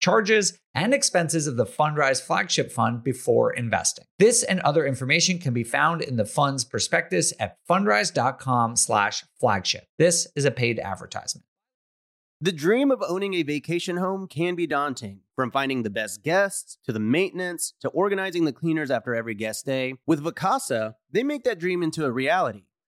charges, and expenses of the Fundrise Flagship Fund before investing. This and other information can be found in the fund's prospectus at fundrise.com/flagship. This is a paid advertisement. The dream of owning a vacation home can be daunting, from finding the best guests, to the maintenance, to organizing the cleaners after every guest stay. With Vacasa, they make that dream into a reality.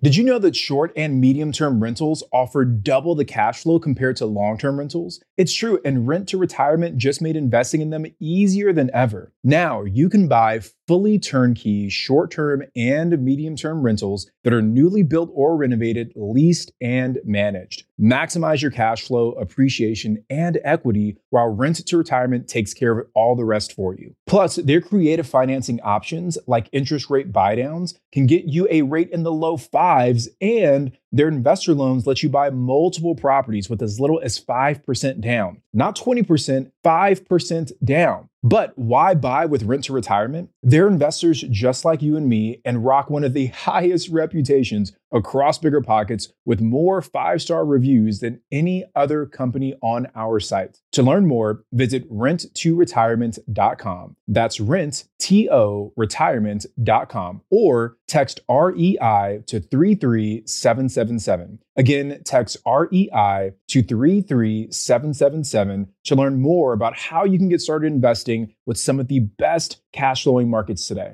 Did you know that short and medium-term rentals offer double the cash flow compared to long-term rentals? It's true, and Rent to Retirement just made investing in them easier than ever. Now you can buy fully turnkey short-term and medium-term rentals that are newly built or renovated, leased, and managed. Maximize your cash flow, appreciation, and equity while Rent to Retirement takes care of all the rest for you. Plus, their creative financing options, like interest rate buydowns, can get you a rate in the low 5s, and their investor loans let you buy multiple properties with as little as 5% down. Not 20%, 5% down. But why buy with Rent to Retirement? They're investors just like you and me and rock one of the highest reputations across BiggerPockets with more 5-star reviews than any other company on our site. To learn more, visit renttoretirement.com. That's renttoretirement.com or text REI to 33777. Again, text REI to 33777 to learn more about how you can get started investing with some of the best cash flowing markets today.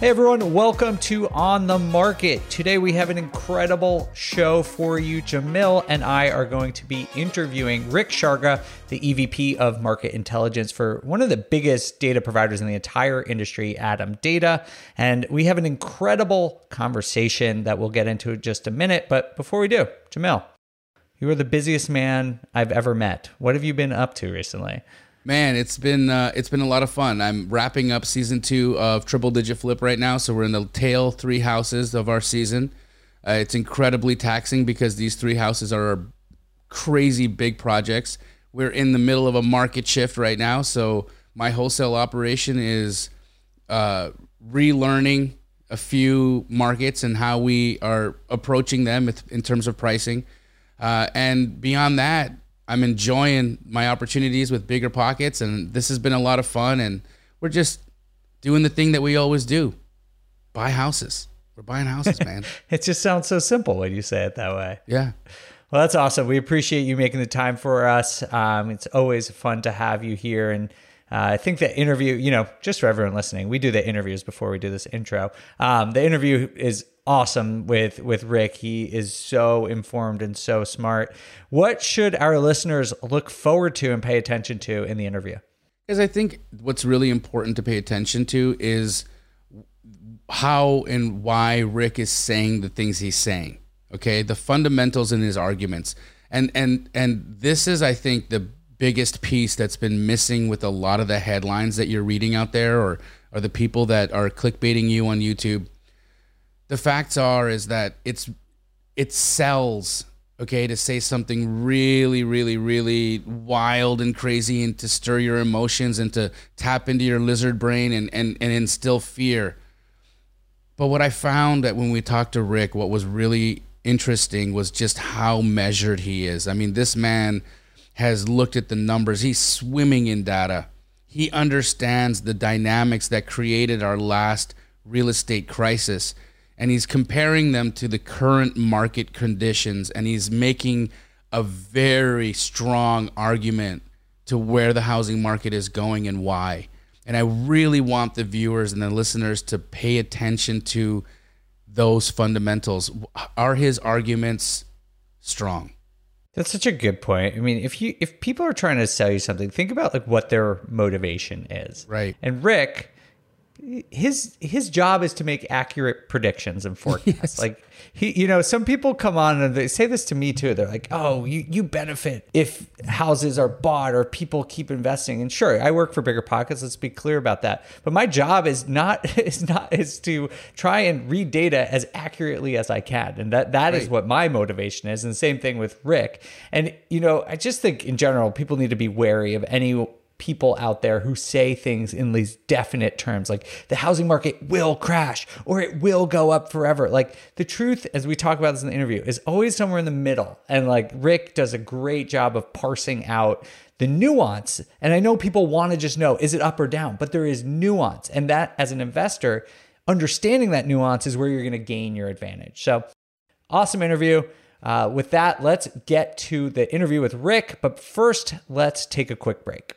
Hey everyone, welcome to On the Market. Today we have an incredible show for you. Jamil and I are going to be interviewing Rick Sharga, the EVP of Market Intelligence for one of the biggest data providers in the entire industry, ATTOM Data. And we have an incredible conversation that we'll get into in just a minute. But before we do, Jamil, you are the busiest man I've ever met. What have you been up to recently? Man, it's been a lot of fun. I'm wrapping up season 2 of Triple Digit Flip right now, so we're in the tail 3 houses of our season. It's incredibly taxing because these 3 houses are crazy big projects. We're in the middle of a market shift right now, so my wholesale operation is relearning a few markets and how we are approaching them in terms of pricing. And beyond that, I'm enjoying my opportunities with BiggerPockets, and this has been a lot of fun, and we're just doing the thing that we always do. Buy houses. We're buying houses, man. It just sounds so simple when you say it that way. Yeah. Well, that's awesome. We appreciate you making the time for us. It's always fun to have you here, and I think the interview, just for everyone listening, we do the interviews before we do this intro. The interview is awesome with Rick. He is so informed and so smart. What should our listeners look forward to and pay attention to in the interview? Because I think what's really important to pay attention to is how and why Rick is saying the things he's saying. Okay, the fundamentals in his arguments, and this is, I think, the biggest piece that's been missing with a lot of the headlines that you're reading out there, or the people that are clickbaiting you on YouTube. The facts are that it sells okay, to say something really, really, really wild and crazy and to stir your emotions and to tap into your lizard brain and instill fear. But what I found that when we talked to Rick, what was really interesting was just how measured he is. I mean, this man has looked at the numbers. He's swimming in data. He understands the dynamics that created our last real estate crisis. And he's comparing them to the current market conditions. And he's making a very strong argument to where the housing market is going and why. And I really want the viewers and the listeners to pay attention to those fundamentals. Are his arguments strong? That's such a good point. I mean, if people are trying to sell you something, think about like what their motivation is. Right. And Rick, his job is to make accurate predictions and forecasts. Yes. Like he, you know, some people come on and they say this to me too. They're like, "Oh, you benefit if houses are bought or people keep investing." And sure, I work for BiggerPockets. Let's be clear about that. But my job is to try and read data as accurately as I can, and that right. is what my motivation is. And the same thing with Rick. And you know, I just think in general, people need to be wary of any people out there who say things in these definite terms, like the housing market will crash or it will go up forever. Like the truth, as we talk about this in the interview, is always somewhere in the middle. And like Rick does a great job of parsing out the nuance. And I know people want to just know, is it up or down? But there is nuance. And that as an investor, understanding that nuance is where you're going to gain your advantage. So awesome interview. With that, let's get to the interview with Rick. But first, let's take a quick break.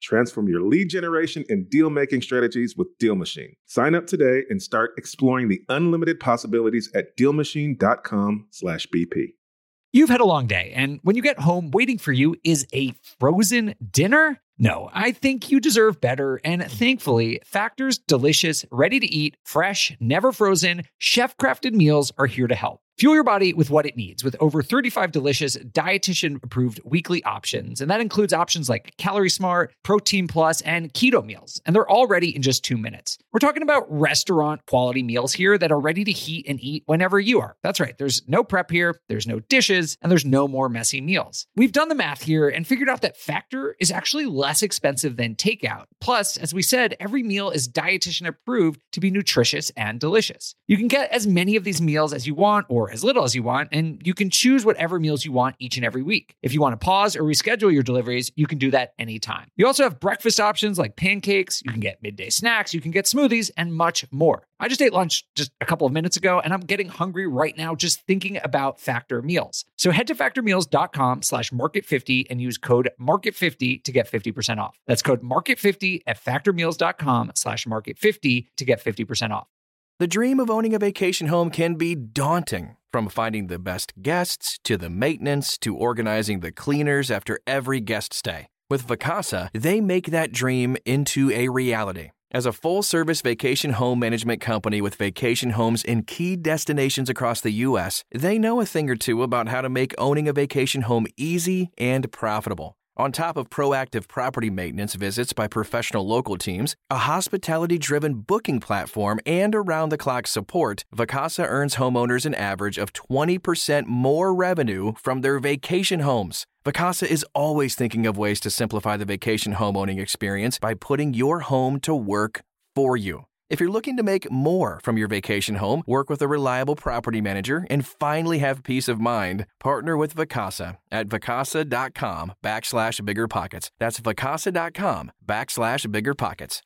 Transform your lead generation and deal-making strategies with Deal Machine. Sign up today and start exploring the unlimited possibilities at dealmachine.com/BP. You've had a long day, and when you get home, waiting for you is a frozen dinner? No, I think you deserve better, and thankfully, Factor's delicious, ready-to-eat, fresh, never frozen, chef-crafted meals are here to help. Fuel your body with what it needs with over 35 delicious dietitian-approved weekly options. And that includes options like Calorie Smart, Protein Plus, and Keto Meals. And they're all ready in just 2 minutes. We're talking about restaurant-quality meals here that are ready to heat and eat whenever you are. That's right. There's no prep here, there's no dishes, and there's no more messy meals. We've done the math here and figured out that Factor is actually less expensive than takeout. Plus, as we said, every meal is dietitian-approved to be nutritious and delicious. You can get as many of these meals as you want or as little as you want, and you can choose whatever meals you want each and every week. If you want to pause or reschedule your deliveries, you can do that anytime. You also have breakfast options like pancakes, you can get midday snacks, you can get smoothies, and much more. I just ate lunch just a couple of minutes ago, and I'm getting hungry right now just thinking about Factor Meals. So head to factormeals.com/market50 and use code MARKET50 to get 50% off. That's code MARKET50 at factormeals.com/market50 to get 50% off. The dream of owning a vacation home can be daunting, from finding the best guests to the maintenance to organizing the cleaners after every guest stay. With Vacasa, they make that dream into a reality. As a full-service vacation home management company with vacation homes in key destinations across the U.S., they know a thing or two about how to make owning a vacation home easy and profitable. On top of proactive property maintenance visits by professional local teams, a hospitality-driven booking platform, and around-the-clock support, Vacasa earns homeowners an average of 20% more revenue from their vacation homes. Vacasa is always thinking of ways to simplify the vacation homeowning experience by putting your home to work for you. If you're looking to make more from your vacation home, work with a reliable property manager, and finally have peace of mind, partner with Vacasa at vacasa.com/BiggerPockets. That's vacasa.com/BiggerPockets.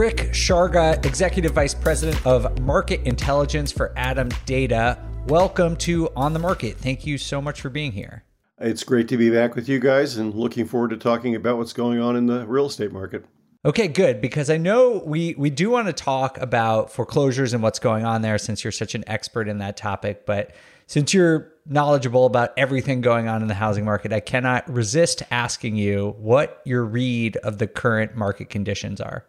Rick Sharga, Executive Vice President of Market Intelligence for ATTOM Data. Welcome to On the Market. Thank you so much for being here. It's great to be back with you guys and looking forward to talking about what's going on in the real estate market. Okay, good, because I know we do want to talk about foreclosures and what's going on there since you're such an expert in that topic, but since you're knowledgeable about everything going on in the housing market, I cannot resist asking you what your read of the current market conditions are.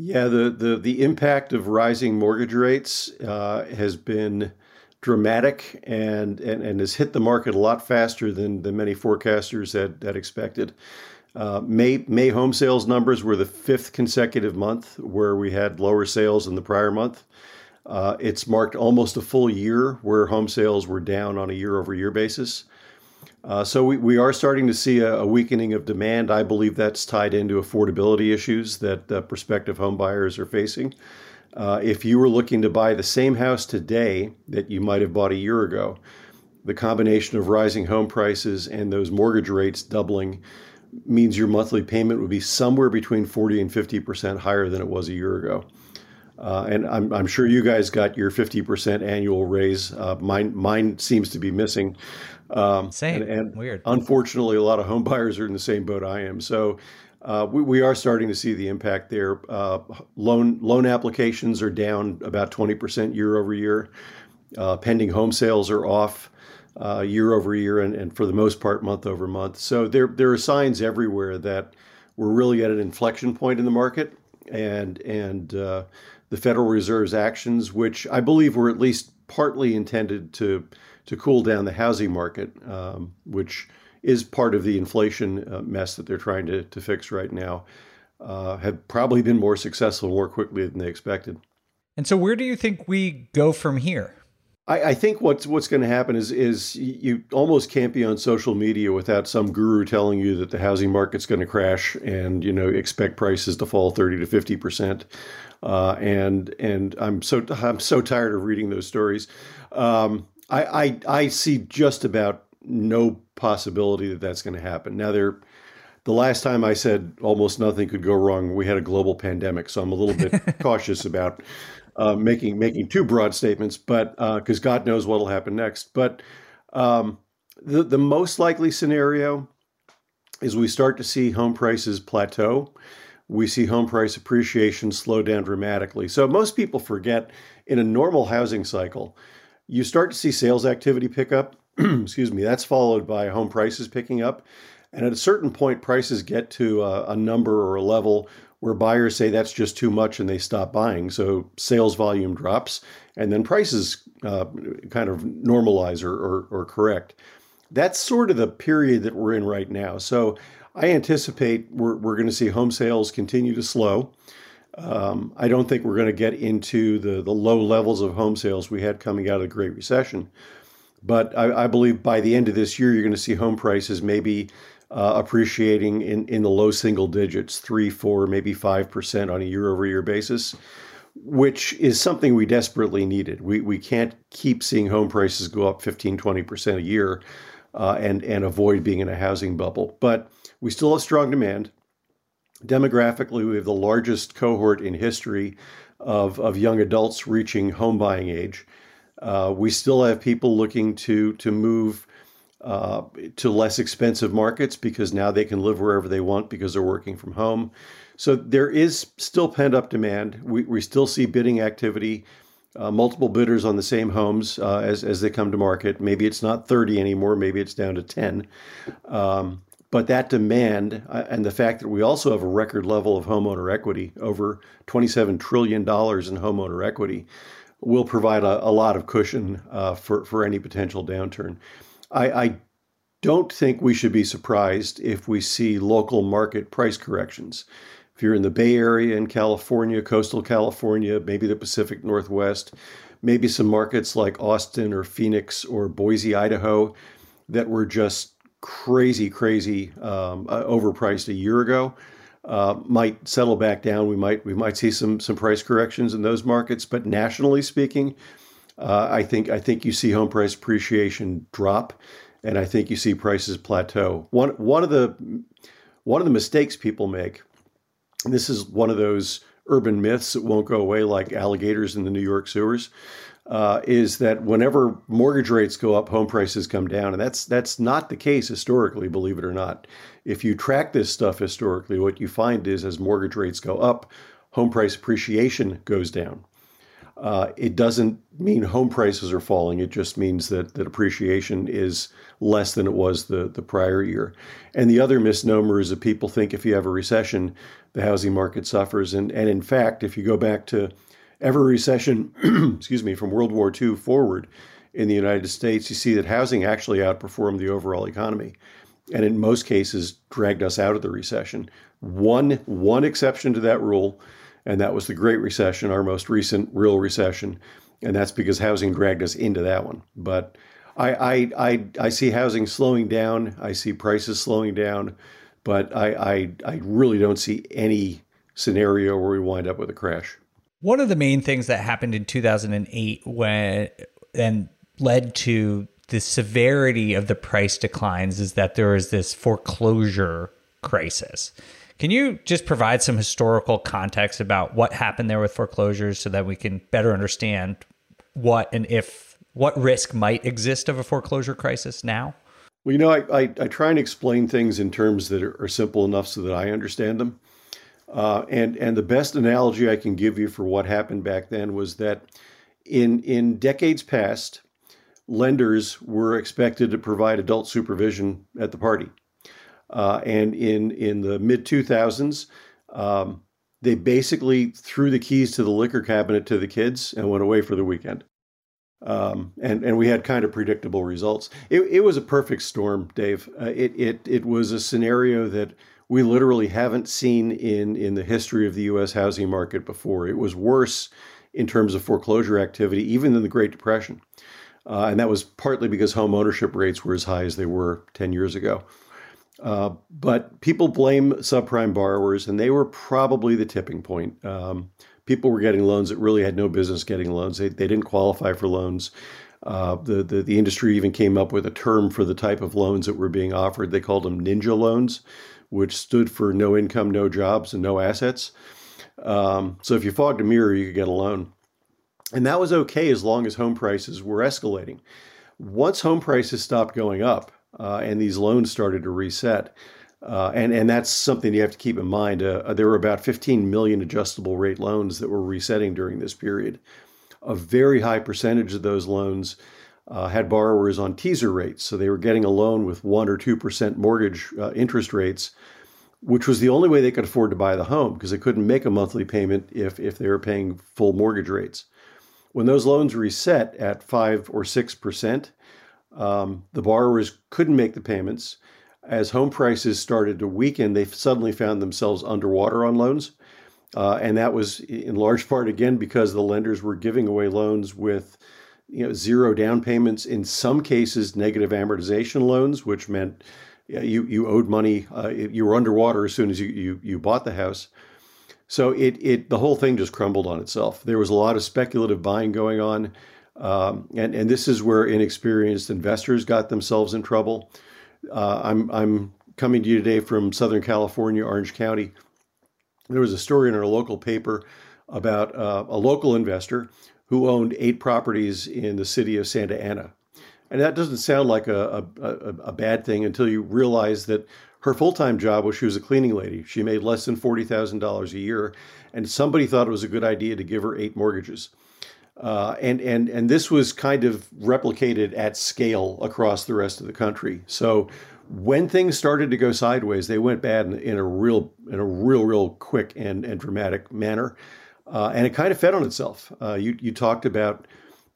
Yeah, the impact of rising mortgage rates has been dramatic and has hit the market a lot faster than many forecasters had expected. May home sales numbers were the fifth consecutive month where we had lower sales than the prior month. It's marked almost a full year where home sales were down on a year-over-year basis. So we are starting to see a weakening of demand. I believe that's tied into affordability issues that prospective home buyers are facing. If you were looking to buy the same house today that you might have bought a year ago, the combination of rising home prices and those mortgage rates doubling means your monthly payment would be somewhere between 40 and 50% higher than it was a year ago. And I'm sure you guys got your 50% annual raise. Mine seems to be missing. Same. And weird. Unfortunately, a lot of home buyers are in the same boat I am. So we are starting to see the impact there. Loan applications are down about 20% year over year. Pending home sales are off year over year, and for the most part, month over month. So there are signs everywhere that we're really at an inflection point in the market, and the Federal Reserve's actions, which I believe were at least partly intended to cool down the housing market, which is part of the inflation mess that they're trying to fix right now, have probably been more successful more quickly than they expected. And so where do you think we go from here? I think what's going to happen is you almost can't be on social media without some guru telling you that the housing market's going to crash and, you know, expect prices to fall 30 to 50%. And I'm so tired of reading those stories. I see just about no possibility that that's going to happen. Now, the last time I said almost nothing could go wrong, we had a global pandemic, so I'm a little bit cautious about making too broad statements, but because God knows what'll happen next. But the most likely scenario is we start to see home prices plateau. We see home price appreciation slow down dramatically. So most people forget in a normal housing cycle, you start to see sales activity pick up. Excuse me. That's followed by home prices picking up, and at a certain point, prices get to a number or a level where buyers say that's just too much and they stop buying. So sales volume drops and then prices kind of normalize or correct. That's sort of the period that we're in right now. So I anticipate we're going to see home sales continue to slow. I don't think we're going to get into the low levels of home sales we had coming out of the Great Recession. But I believe by the end of this year, you're going to see home prices maybe appreciating in the low single digits, 3%, 4%, maybe 5% on a year-over-year basis, which is something we desperately needed. We can't keep seeing home prices go up 15-20% a year and avoid being in a housing bubble. But we still have strong demand. Demographically, we have the largest cohort in history of young adults reaching home buying age. We still have people looking to move to less expensive markets because now they can live wherever they want because they're working from home. So there is still pent-up demand. We still see bidding activity, multiple bidders on the same homes as they come to market. Maybe it's not 30 anymore. Maybe it's down to 10. But that demand and the fact that we also have a record level of homeowner equity, over $27 trillion in homeowner equity, will provide a lot of cushion for any potential downturn. I don't think we should be surprised if we see local market price corrections. If you're in the Bay Area in California, coastal California, maybe the Pacific Northwest, maybe some markets like Austin or Phoenix or Boise, Idaho, that were just crazy overpriced a year ago, might settle back down. We might see some price corrections in those markets, but nationally speaking, I think you see home price appreciation drop, and I think you see prices plateau. One of the mistakes people make, and this is one of those urban myths that won't go away, like alligators in the New York sewers, is that whenever mortgage rates go up, home prices come down. And that's not the case historically, believe it or not. If you track this stuff historically, what you find is as mortgage rates go up, home price appreciation goes down. It doesn't mean home prices are falling. It just means that appreciation is less than it was the prior year. And the other misnomer is that people think if you have a recession, the housing market suffers. And in fact, if you go back to every recession, excuse me, from World War II forward in the United States, you see that housing actually outperformed the overall economy. And in most cases, dragged us out of the recession. One exception to that rule, and that was the Great Recession, our most recent real recession. And that's because housing dragged us into that one. But I see housing slowing down. I see prices slowing down. But I really don't see any scenario where we wind up with a crash. One of the main things that happened in 2008 and led to the severity of the price declines is that there was this foreclosure crisis. Can you just provide some historical context about what happened there with foreclosures so that we can better understand what risk might exist of a foreclosure crisis now? Well, you know, I try and explain things in terms that are simple enough so that I understand them. And the best analogy I can give you for what happened back then was that in decades past, lenders were expected to provide adult supervision at the party. And in the mid-2000s, they basically threw the keys to the liquor cabinet to the kids and went away for the weekend. And we had kind of predictable results. It was a perfect storm, Dave. It was a scenario that we literally haven't seen in the history of the U.S. housing market before. It was worse in terms of foreclosure activity, even than the Great Depression. And that was partly because home ownership rates were as high as they were 10 years ago. But people blame subprime borrowers, and they were probably the tipping point. People were getting loans that really had no business getting loans. They didn't qualify for loans. The industry even came up with a term for the type of loans that were being offered. They called them ninja loans, which stood for no income, no jobs, and no assets. So if you fogged a mirror, you could get a loan. And that was okay as long as home prices were escalating. Once home prices stopped going up, and these loans started to reset. And that's something you have to keep in mind. There were about 15 million adjustable rate loans that were resetting during this period. A very high percentage of those loans had borrowers on teaser rates. So they were getting a loan with 1% or 2% mortgage interest rates, which was the only way they could afford to buy the home because they couldn't make a monthly payment if they were paying full mortgage rates. When those loans reset at 5 or 6%, the borrowers couldn't make the payments. As home prices started to weaken, they suddenly found themselves underwater on loans. And that was in large part, again, because the lenders were giving away loans with zero down payments, in some cases, negative amortization loans, which meant you owed money. You were underwater as soon as you bought the house. So the whole thing just crumbled on itself. There was a lot of speculative buying going on. And this is where inexperienced investors got themselves in trouble. I'm coming to you today from Southern California, Orange County. There was a story in our local paper about a local investor who owned 8 properties in the city of Santa Ana. And that doesn't sound like a bad thing until you realize that her full-time job was she was a cleaning lady. She made less than $40,000 a year, and somebody thought it was a good idea to give her 8 mortgages. And this was kind of replicated at scale across the rest of the country. So when things started to go sideways, they went bad in a real quick and dramatic manner. And it kind of fed on itself. You talked about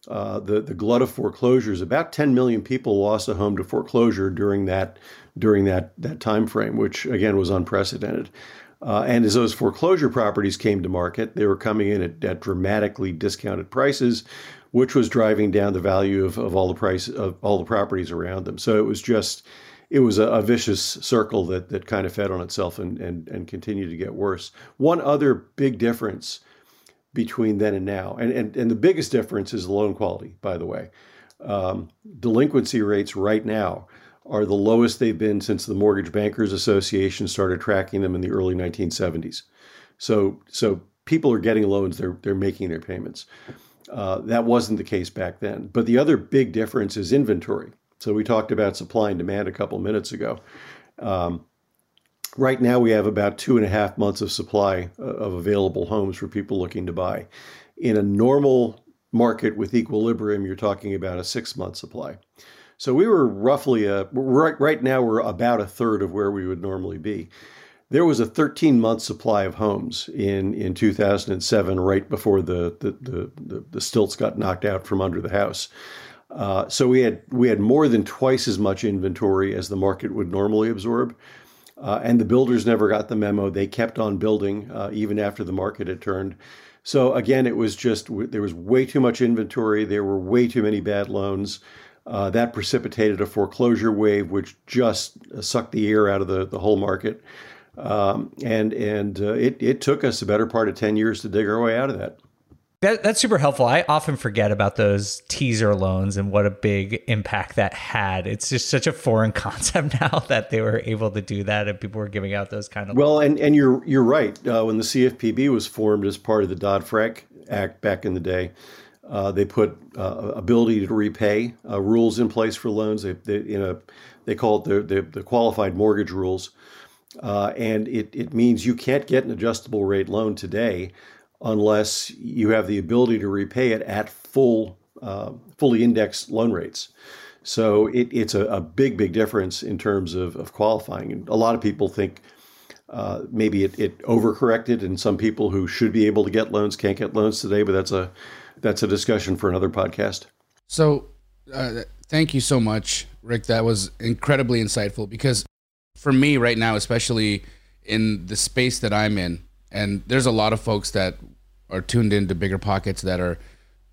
the glut of foreclosures. About 10 million people lost a home to foreclosure during that time frame, which again was unprecedented. And as those foreclosure properties came to market, they were coming in at dramatically discounted prices, which was driving down the value of all the price of all the properties around them. So it was a vicious circle that kind of fed on itself and continued to get worse. One other big difference between then and now, and the biggest difference is loan quality, by the way. Delinquency rates right now are the lowest they've been since the Mortgage Bankers Association started tracking them in the early 1970s. So people are getting loans, they're making their payments. That wasn't the case back then. But the other big difference is inventory. So we talked about supply and demand a couple minutes ago. Right now, we have about 2.5 months of supply of available homes for people looking to buy. In a normal market with equilibrium, you're talking about a 6-month supply. So we were roughly, right now we're about a third of where we would normally be. There was a 13-month supply of homes in 2007, right before the stilts got knocked out from under the house. So we had more than twice as much inventory as the market would normally absorb. And the builders never got the memo. They kept on building even after the market had turned. So again, it was just, there was way too much inventory. There were way too many bad loans. That precipitated a foreclosure wave, which just sucked the air out of the whole market. It took us the better part of 10 years to dig our way out of that. That's super helpful. I often forget about those teaser loans and what a big impact that had. It's just such a foreign concept now that they were able to do that and people were giving out those kind of loans. Well, and you're right. When the CFPB was formed as part of the Dodd-Frank Act back in the day, they put ability to repay rules in place for loans. They call it the qualified mortgage rules. And it means you can't get an adjustable rate loan today unless you have the ability to repay it at fully indexed loan rates. So it's a big difference in terms of qualifying. And a lot of people think maybe it overcorrected, and some people who should be able to get loans can't get loans today, but that's a discussion for another podcast. So thank you so much, Rick. That was incredibly insightful, because for me right now, especially in the space that I'm in, and there's a lot of folks that are tuned into BiggerPockets that are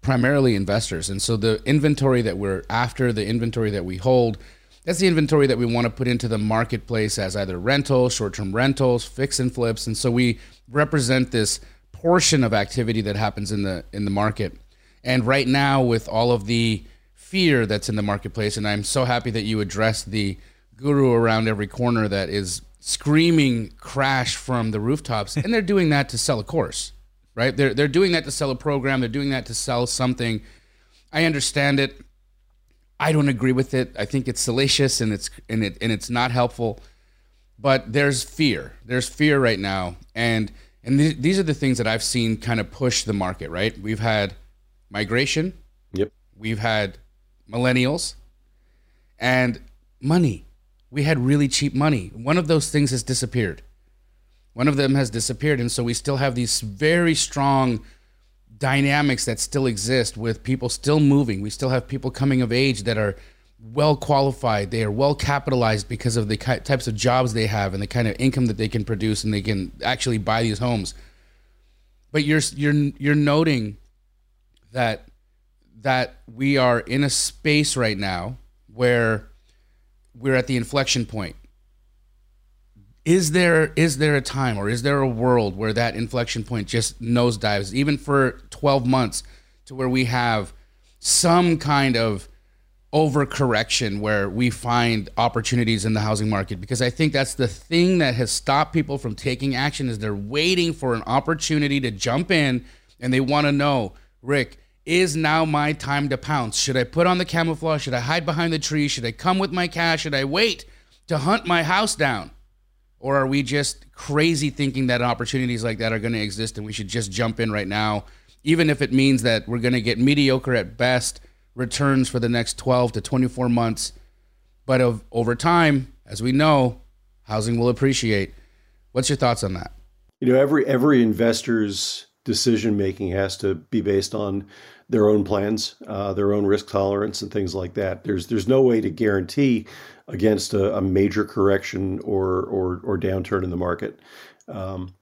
primarily investors. And so the inventory that we're after, the inventory that we hold, that's the inventory that we want to put into the marketplace as either rentals, short-term rentals, fix and flips. And so we represent this portion of activity that happens in the market. And right now, with all of the fear that's in the marketplace, and I'm so happy that you addressed the guru around every corner that is screaming crash from the rooftops, and they're doing that to sell a course, right? They're doing that to sell a program. They're doing that to sell something. I understand it. I don't agree with it. I think it's salacious and it's not helpful. But there's fear. There's fear right now, and these are the things that I've seen kind of push the market. Right? We've had migration. Yep. We've had millennials, and money. We had really cheap money. One of those things has disappeared. One of them has disappeared. And so we still have these very strong dynamics that still exist with people still moving. We still have people coming of age that are well qualified. They are well capitalized because of the types of jobs they have and the kind of income that they can produce, and they can actually buy these homes. But you're noting that we are in a space right now where we're at the inflection point. Is there a time, or is there a world where that inflection point just nosedives, even for 12 months, to where we have some kind of overcorrection where we find opportunities in the housing market? Because I think that's the thing that has stopped people from taking action, is they're waiting for an opportunity to jump in, and they want to know, Rick, is now my time to pounce? Should I put on the camouflage? Should I hide behind the tree? Should I come with my cash? Should I wait to hunt my house down? Or are we just crazy thinking that opportunities like that are going to exist and we should just jump in right now, even if it means that we're going to get mediocre at best returns for the next 12 to 24 months? But over time, as we know, housing will appreciate. What's your thoughts on that? You know, every investor's decision-making has to be based on their own plans, their own risk tolerance, and things like that. There's no way to guarantee against a major correction or downturn in the market.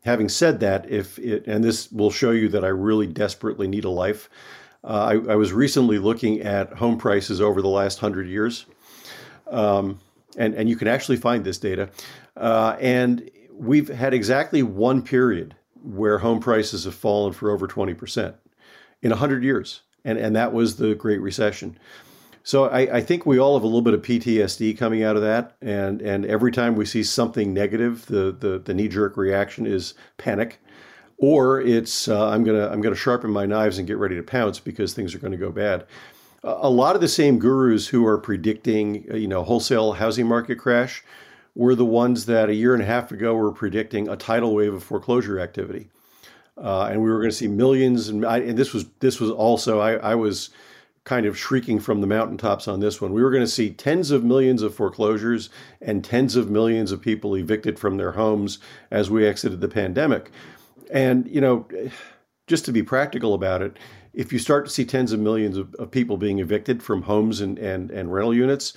Having said that, and this will show you that I really desperately need a life. I was recently looking at home prices over the last 100 years, and you can actually find this data. And we've had exactly one period where home prices have fallen for over 20% in 100 years. And that was the Great Recession. So I think we all have a little bit of PTSD coming out of that. And every time we see something negative, the knee-jerk reaction is panic. or it's I'm gonna sharpen my knives and get ready to pounce because things are going to go bad. A lot of the same gurus who are predicting, you know, wholesale housing market crash were the ones that a year and a half ago were predicting a tidal wave of foreclosure activity, and we were going to see millions. And this was also I was kind of shrieking from the mountaintops on this one. We were going to see tens of millions of foreclosures and tens of millions of people evicted from their homes as we exited the pandemic. And, you know, just to be practical about it, if you start to see tens of millions of people being evicted from homes and rental units,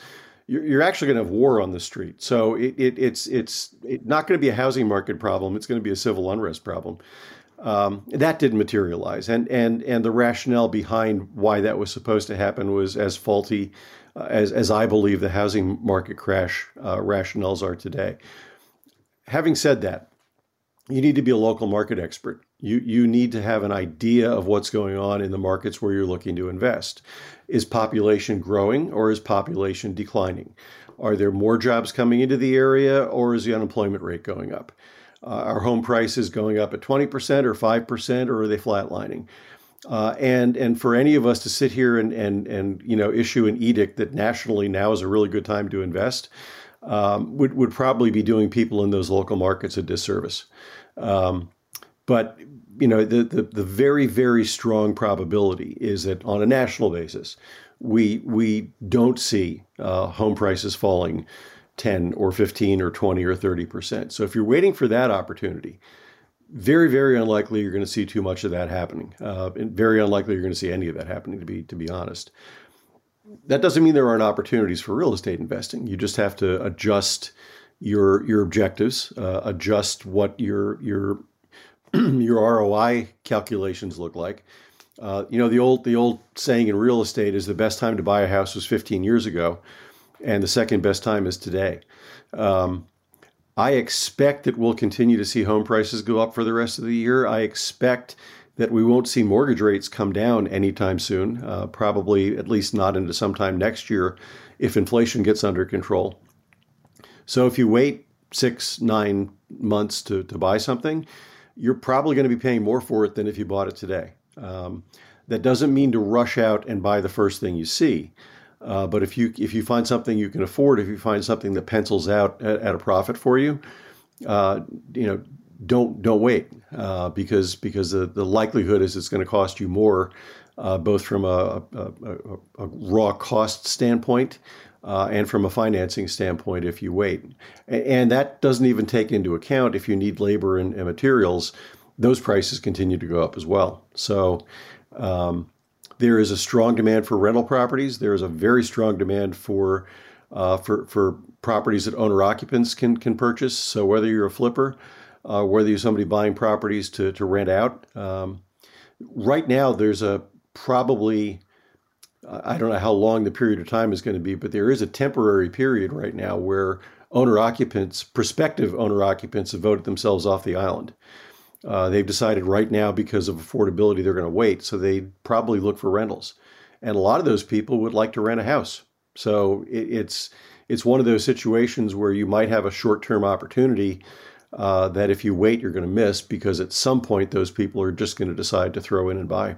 you're actually going to have war on the street. So it's not going to be a housing market problem. It's going to be a civil unrest problem. That didn't materialize, and the rationale behind why that was supposed to happen was as faulty as I believe the housing market crash rationales are today. Having said that, you need to be a local market expert. You need to have an idea of what's going on in the markets where you're looking to invest. Is population growing or is population declining? Are there more jobs coming into the area or is the unemployment rate going up? Are home prices going up at 20% or 5%, or are they flatlining? And for any of us to sit here and you know issue an edict that nationally now is a really good time to invest would probably be doing people in those local markets a disservice. But you know the very, very strong probability is that on a national basis we don't see home prices falling 10 or 15 or 20 or 30%. So if you're waiting for that opportunity, very, very unlikely you're going to see too much of that happening. And very unlikely you're going to see any of that happening, to be honest. That doesn't mean there aren't opportunities for real estate investing. You just have to adjust your objectives, adjust what your your ROI calculations look like. You know, the old saying in real estate is the best time to buy a house was 15 years ago. And the second best time is today. I expect that we'll continue to see home prices go up for the rest of the year. I expect that we won't see mortgage rates come down anytime soon, probably at least not into sometime next year if inflation gets under control. So if you wait 6-9 months to buy something, you're probably going to be paying more for it than if you bought it today. That doesn't mean to rush out and buy the first thing you see. But if you find something you can afford, if you find something that pencils out at a profit for you, you know, don't wait because the likelihood is it's going to cost you more, both from a raw cost standpoint and from a financing standpoint if you wait. And that doesn't even take into account if you need labor and materials; those prices continue to go up as well. So. There is a strong demand for rental properties. There is a very strong demand for properties that owner occupants can purchase. So whether you're a flipper, whether you're somebody buying properties to rent out, right now there's a probably, I don't know how long the period of time is going to be, but there is a temporary period right now where owner occupants, prospective owner occupants, have voted themselves off the island. They've decided right now because of affordability, they're going to wait. So they probably look for rentals. And a lot of those people would like to rent a house. So it's one of those situations where you might have a short-term opportunity that if you wait, you're going to miss because at some point those people are just going to decide to throw in and buy.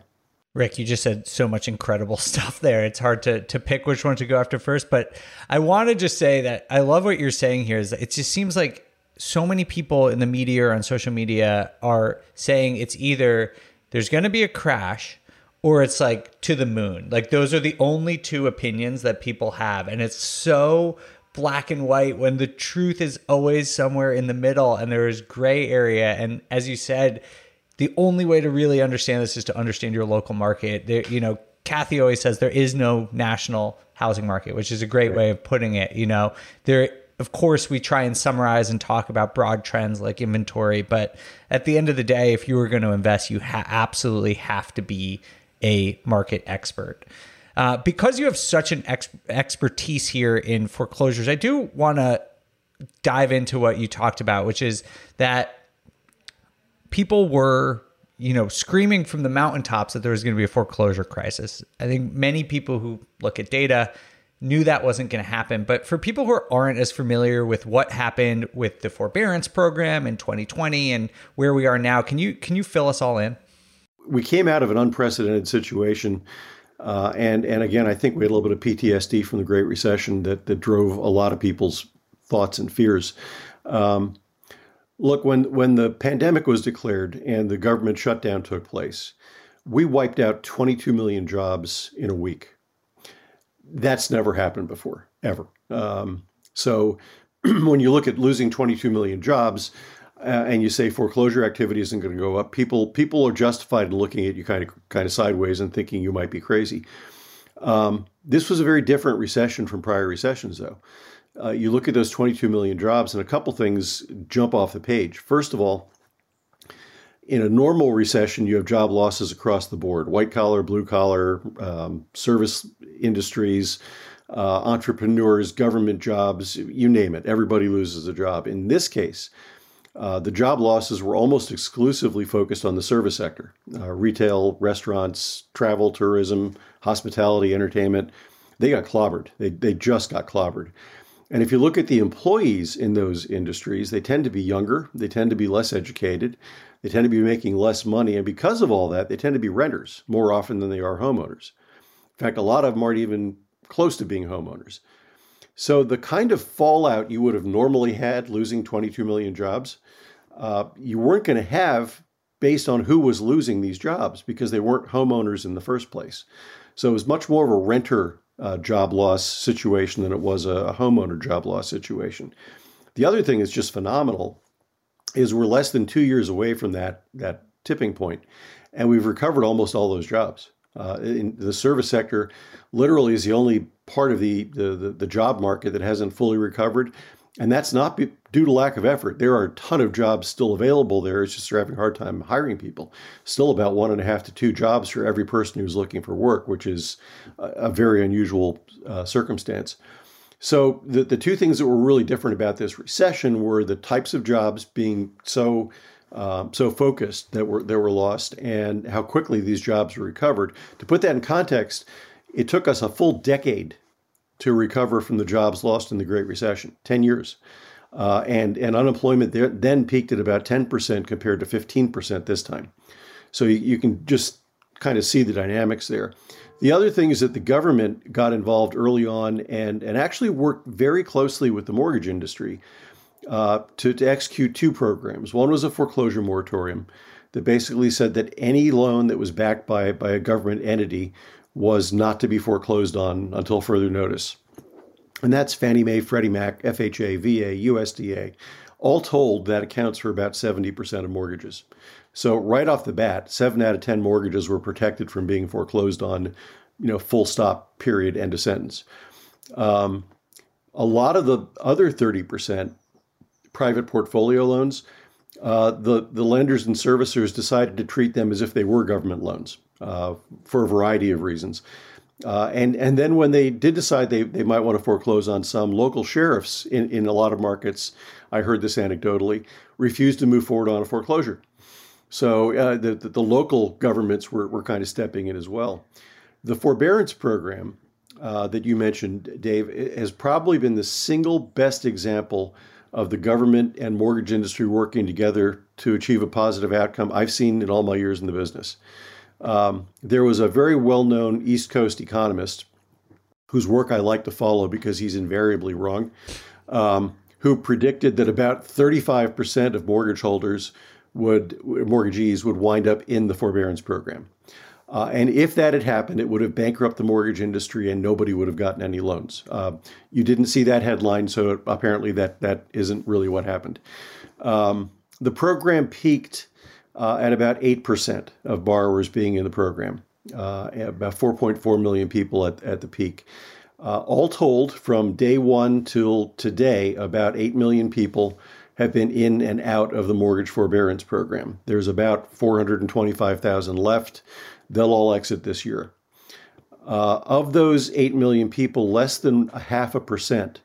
Rick, you just said so much incredible stuff there. It's hard to pick which one to go after first. But I want to just say that I love what you're saying here is that it just seems like so many people in the media or on social media are saying it's either there's going to be a crash or it's like to the moon. Like those are the only two opinions that people have. And it's so black and white when the truth is always somewhere in the middle and there is gray area. And as you said, the only way to really understand this is to understand your local market. There, you know, Kathy always says there is no national housing market, which is a great way of putting it. You know, Of course, we try and summarize and talk about broad trends like inventory. But at the end of the day, if you were going to invest, you absolutely have to be a market expert. Because you have such an expertise here in foreclosures, I do want to dive into what you talked about, which is that people were, you know, screaming from the mountaintops that there was going to be a foreclosure crisis. I think many people who look at data knew that wasn't going to happen. But for people who aren't as familiar with what happened with the forbearance program in 2020 and where we are now, can you fill us all in? We came out of an unprecedented situation. And again, I think we had a little bit of PTSD from the Great Recession that drove a lot of people's thoughts and fears. Look, when the pandemic was declared and the government shutdown took place, we wiped out 22 million jobs in a week. That's never happened before, ever. So when you look at losing 22 million jobs, and you say foreclosure activity isn't going to go up, people are justified in looking at you kind of sideways and thinking you might be crazy. This was a very different recession from prior recessions, though. You look at those 22 million jobs, and a couple things jump off the page. First of all, in a normal recession, you have job losses across the board: white collar, blue collar, service industries, entrepreneurs, government jobs, you name it. Everybody loses a job. In this case, the job losses were almost exclusively focused on the service sector: retail, restaurants, travel, tourism, hospitality, entertainment. They got clobbered. They just got clobbered. And if you look at the employees in those industries, they tend to be younger. They tend to be less educated. They tend to be making less money. And because of all that, they tend to be renters more often than they are homeowners. In fact, a lot of them aren't even close to being homeowners. So the kind of fallout you would have normally had losing 22 million jobs, you weren't going to have based on who was losing these jobs, because they weren't homeowners in the first place. So it was much more of a renter job loss situation than it was a homeowner job loss situation. The other thing that's just phenomenal is we're less than 2 years away from that tipping point, and we've recovered almost all those jobs. In the service sector literally is the only part of the job market that hasn't fully recovered. And that's not due to lack of effort. There are a ton of jobs still available there. It's just they're having a hard time hiring people. Still about 1.5 to 2 jobs for every person who's looking for work, which is a very unusual circumstance. So the two things that were really different about this recession were the types of jobs being so focused that were lost, and how quickly these jobs were recovered. To put that in context, it took us a full decade to recover from the jobs lost in the Great Recession, 10 years. And unemployment there then peaked at about 10% compared to 15% this time. So you can just kind of see the dynamics there. The other thing is that the government got involved early on and actually worked very closely with the mortgage industry to execute two programs. One was a foreclosure moratorium that basically said that any loan that was backed by a government entity was not to be foreclosed on until further notice. And that's Fannie Mae, Freddie Mac, FHA, VA, USDA. All told, that accounts for about 70% of mortgages. So right off the bat, 7 out of 10 mortgages were protected from being foreclosed on, full stop, period, end of sentence. A lot of the other 30% private portfolio loans, the lenders and servicers decided to treat them as if they were government loans for a variety of reasons. And then when they did decide they might want to foreclose on some, local sheriffs in a lot of markets, I heard this anecdotally, refused to move forward on a foreclosure. So the local governments were kind of stepping in as well. The forbearance program that you mentioned, Dave, has probably been the single best example of the government and mortgage industry working together to achieve a positive outcome I've seen in all my years in the business. There was a very well-known East Coast economist whose work I like to follow because he's invariably wrong, who predicted that about 35% of mortgagees would wind up in the forbearance program. And if that had happened, it would have bankrupted the mortgage industry and nobody would have gotten any loans. You didn't see that headline, so apparently that isn't really what happened. The program peaked at about 8% of borrowers being in the program, about 4.4 million people at the peak. All told, from day one till today, about 8 million people have been in and out of the mortgage forbearance program. There's about 425,000 left. They'll all exit this year. Of those 8 million people, less than 0.5%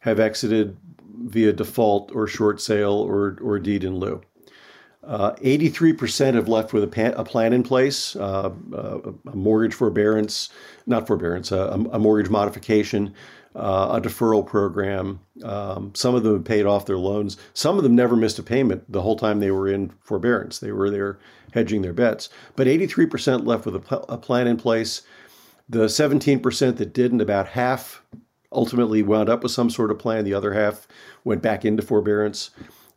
have exited via default or short sale or deed in lieu. 83% have left with a plan in place, a mortgage forbearance, not forbearance, a mortgage modification, a deferral program. Some of them have paid off their loans. Some of them never missed a payment the whole time they were in forbearance. They were there hedging their bets. But 83% left with a plan in place. The 17% that didn't, about half ultimately wound up with some sort of plan. The other half went back into forbearance.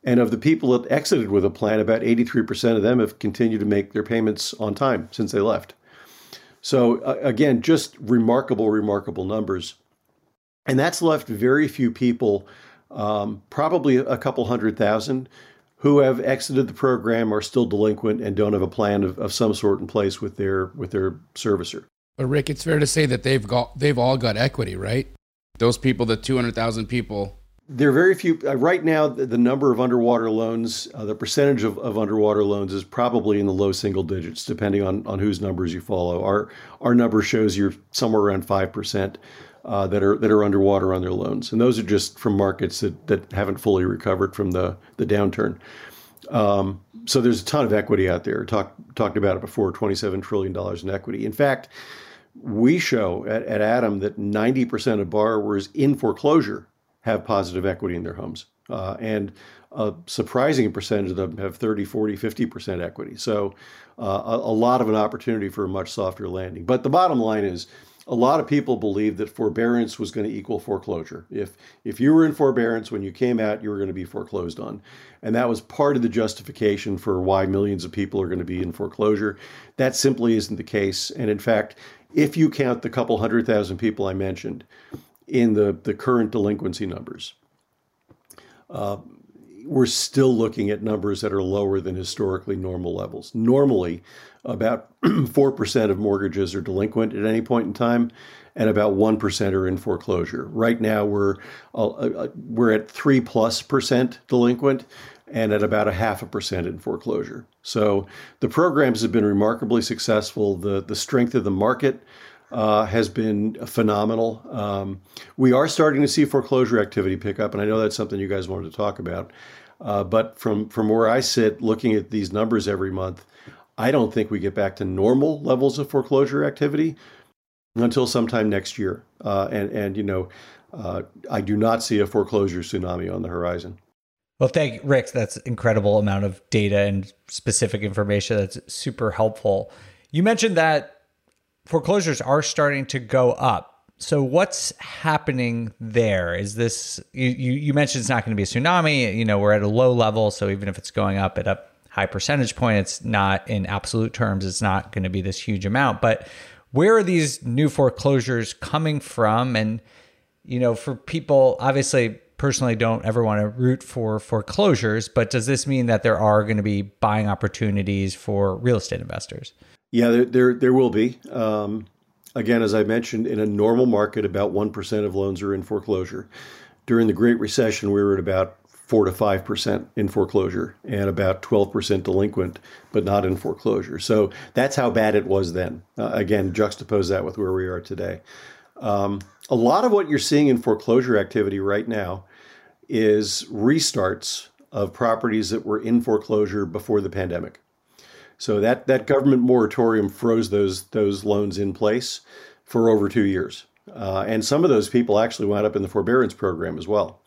And of the people that exited with a plan, about 83% of them have continued to make their payments on time since they left. So again, just remarkable, remarkable numbers. And that's left very few people, probably a couple 100,000, who have exited the program, are still delinquent, and don't have a plan of some sort in place with their servicer. But Rick, it's fair to say that they've all got equity, right? Those people, the 200,000 people. There are very few. Right now, the number of underwater loans, the percentage of underwater loans is probably in the low single digits, depending on whose numbers you follow. Our number shows you're somewhere around 5% that are underwater on their loans. And those are just from markets that haven't fully recovered from the downturn. So there's a ton of equity out there. Talked about it before, $27 trillion in equity. In fact, we show at ATTOM that 90% of borrowers in foreclosure have positive equity in their homes. And a surprising percentage of them have 30, 40, 50% equity. So a lot of an opportunity for a much softer landing. But the bottom line is, a lot of people believe that forbearance was going to equal foreclosure. If you were in forbearance, when you came out, you were going to be foreclosed on. And that was part of the justification for why millions of people are going to be in foreclosure. That simply isn't the case. And in fact, if you count the couple 100,000 people I mentioned in the current delinquency numbers, we're still looking at numbers that are lower than historically normal levels. Normally, about 4% of mortgages are delinquent at any point in time, and about 1% are in foreclosure. Right now, we're at 3+% delinquent, and at about 0.5% in foreclosure. So the programs have been remarkably successful. The strength of the market has been phenomenal. We are starting to see foreclosure activity pick up, and I know that's something you guys wanted to talk about. But from where I sit, looking at these numbers every month, I don't think we get back to normal levels of foreclosure activity until sometime next year. I do not see a foreclosure tsunami on the horizon. Well, thank you, Rick. That's an incredible amount of data and specific information. That's super helpful. You mentioned that foreclosures are starting to go up. So what's happening there? Is this, you mentioned it's not going to be a tsunami, we're at a low level. So even if it's going up at a high percentage point, it's not in absolute terms, it's not going to be this huge amount. But where are these new foreclosures coming from? And, for people, obviously, personally don't ever want to root for foreclosures, but does this mean that there are going to be buying opportunities for real estate investors? Yeah, there will be. Again, as I mentioned, in a normal market, about 1% of loans are in foreclosure. During the Great Recession, we were at about 4 to 5% in foreclosure and about 12% delinquent, but not in foreclosure. So that's how bad it was then. Again, juxtapose that with where we are today. A lot of what you're seeing in foreclosure activity right now is restarts of properties that were in foreclosure before the pandemic. So that government moratorium froze those loans in place for over 2 years. And some of those people actually wound up in the forbearance program as well.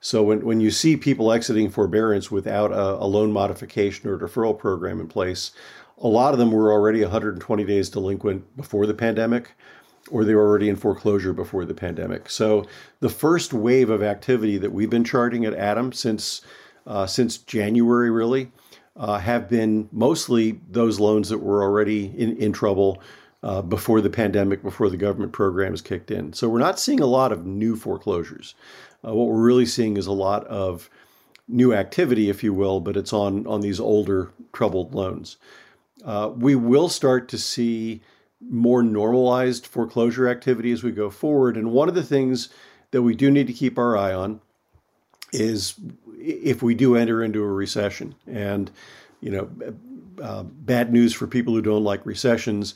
So when you see people exiting forbearance without a loan modification or deferral program in place, a lot of them were already 120 days delinquent before the pandemic, or they were already in foreclosure before the pandemic. So the first wave of activity that we've been charting at ATTOM since January, really, have been mostly those loans that were already in trouble before the pandemic, before the government programs kicked in. So we're not seeing a lot of new foreclosures. What we're really seeing is a lot of new activity, if you will, but it's on these older troubled loans. We will start to see more normalized foreclosure activity as we go forward. And one of the things that we do need to keep our eye on is if we do enter into a recession. And, bad news for people who don't like recessions.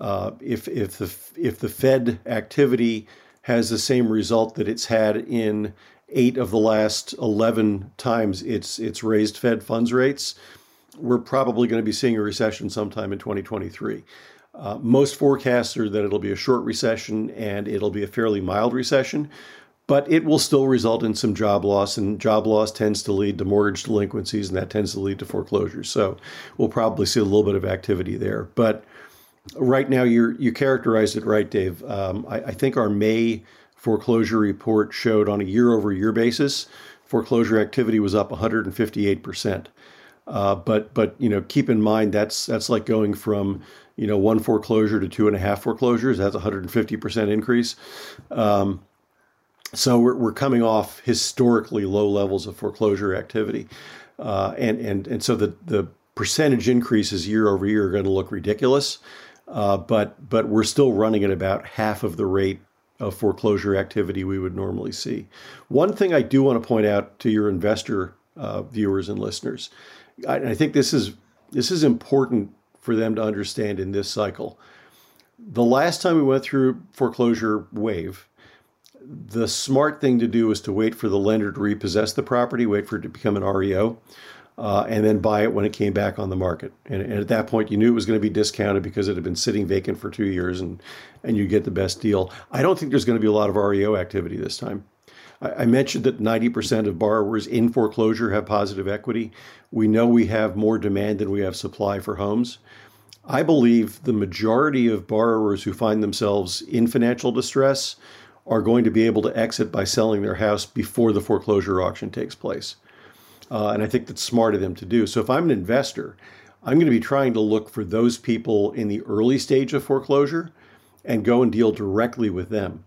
If the Fed activity has the same result that it's had in 8 of the last 11 times it's raised Fed funds rates, we're probably going to be seeing a recession sometime in 2023. Most forecasts are that it'll be a short recession and it'll be a fairly mild recession, but it will still result in some job loss, and job loss tends to lead to mortgage delinquencies, and that tends to lead to foreclosures. So we'll probably see a little bit of activity there. But right now, you characterized it right, Dave. I think our May foreclosure report showed on a year-over-year basis, foreclosure activity was up 158%. But you know, keep in mind that's like going from one foreclosure to 2.5 foreclosures. That's a 150% increase. So we're coming off historically low levels of foreclosure activity, and so the percentage increases year over year are going to look ridiculous. But we're still running at about half of the rate of foreclosure activity we would normally see. One thing I do want to point out to your investor viewers and listeners, I think this is important for them to understand in this cycle. The last time we went through foreclosure wave, the smart thing to do is to wait for the lender to repossess the property, wait for it to become an REO, and then buy it when it came back on the market. And at that point, you knew it was going to be discounted because it had been sitting vacant for 2 years, and you get the best deal. I don't think there's going to be a lot of REO activity this time. I mentioned that 90% of borrowers in foreclosure have positive equity. We know we have more demand than we have supply for homes. I believe the majority of borrowers who find themselves in financial distress are going to be able to exit by selling their house before the foreclosure auction takes place. And I think that's smart of them to do. So if I'm an investor, I'm going to be trying to look for those people in the early stage of foreclosure and go and deal directly with them.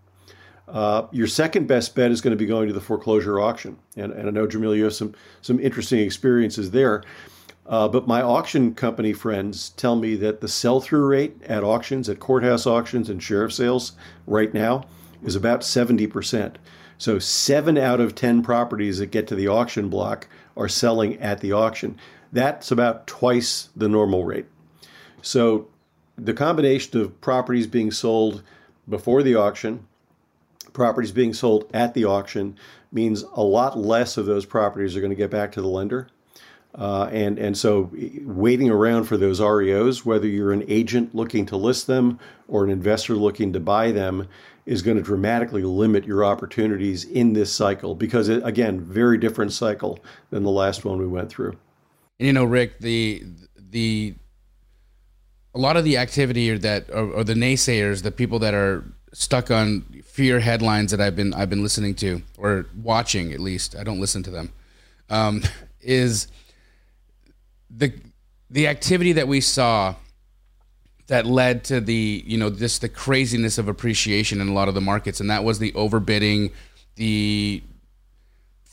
Your second best bet is going to be going to the foreclosure auction. And I know, Jamil, you have some interesting experiences there. But my auction company friends tell me that the sell-through rate at auctions, at courthouse auctions and sheriff sales right now is about 70%. So 7 out of 10 properties that get to the auction block are selling at the auction. That's about twice the normal rate. So the combination of properties being sold before the auction, properties being sold at the auction, means a lot less of those properties are going to get back to the lender. And so waiting around for those REOs, whether you're an agent looking to list them or an investor looking to buy them, is going to dramatically limit your opportunities in this cycle because, again, very different cycle than the last one we went through. And you know, Rick, a lot of the activity or the naysayers, the people that are stuck on fear headlines that I've been listening to or watching, at least I don't listen to them, is the activity that we saw that led to the just the craziness of appreciation in a lot of the markets, and that was the overbidding, the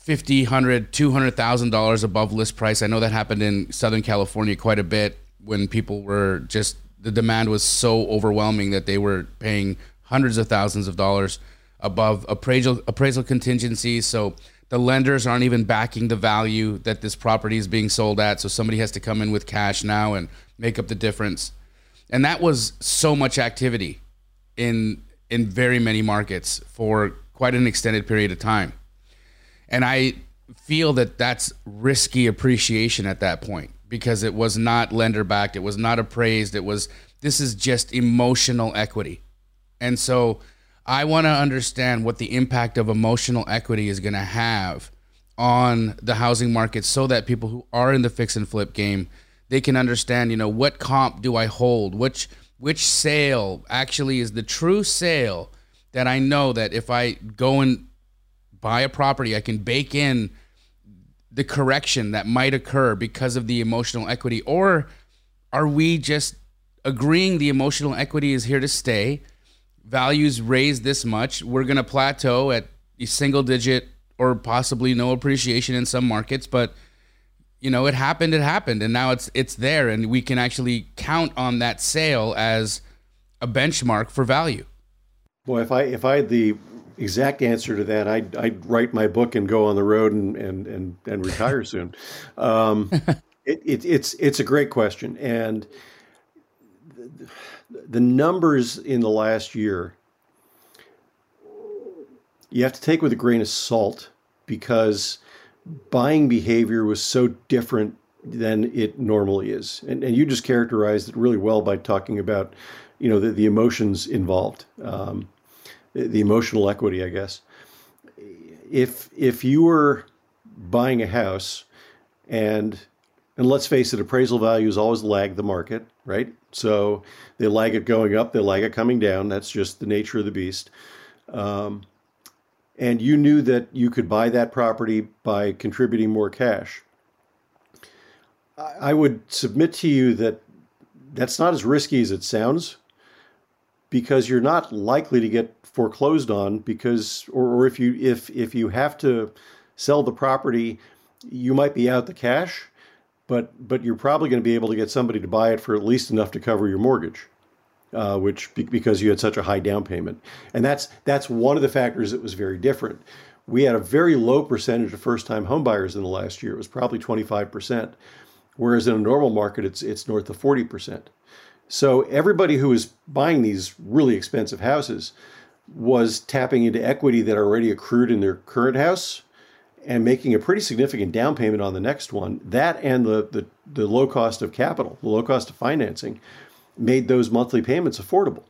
$50,000, $100,000, $200,000 above list price. I know that happened in Southern California quite a bit when people were just, the demand was so overwhelming that they were paying hundreds of thousands of dollars above appraisal contingencies. So the lenders aren't even backing the value that this property is being sold at. So somebody has to come in with cash now and make up the difference. And that was so much activity in very many markets for quite an extended period of time. And I feel that that's risky appreciation at that point because it was not lender backed. It was not appraised. This is just emotional equity. And so I want to understand what the impact of emotional equity is going to have on the housing market so that people who are in the fix and flip game, they can understand, what comp do I hold? Which sale actually is the true sale that I know that if I go and buy a property, I can bake in the correction that might occur because of the emotional equity? Or are we just agreeing the emotional equity is here to stay? Values raise this much. We're going to plateau at a single digit or possibly no appreciation in some markets, but it happened. And now it's there, and we can actually count on that sale as a benchmark for value. Boy, if I had the exact answer to that, I'd write my book and go on the road and retire soon. It's a great question. And the numbers in the last year, you have to take with a grain of salt because buying behavior was so different than it normally is. And you just characterized it really well by talking about, you know, the emotions involved, the emotional equity, I guess. If you were buying a house and let's face it, appraisal values always lag the market, right? So they lag it going up, they lag it coming down. That's just the nature of the beast. And you knew that you could buy that property by contributing more cash. I would submit to you that that's not as risky as it sounds, because you're not likely to get foreclosed on, because or if you have to sell the property, you might be out the cash, but you're probably going to be able to get somebody to buy it for at least enough to cover your mortgage, which because you had such a high down payment. And that's one of the factors that was very different. We had a very low percentage of first-time homebuyers in the last year. It was probably 25%, whereas in a normal market, it's north of 40%. So everybody who was buying these really expensive houses was tapping into equity that already accrued in their current house and making a pretty significant down payment on the next one. That and the low cost of capital, the low cost of financing, made those monthly payments affordable.